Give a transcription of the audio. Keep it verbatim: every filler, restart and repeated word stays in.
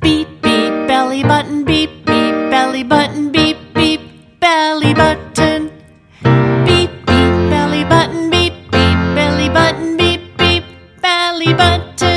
Beep, beep, belly button, beep, beep, belly button, beep, beep, belly button. Beep, beep, belly button, beep, beep, belly button, beep, beep, belly button.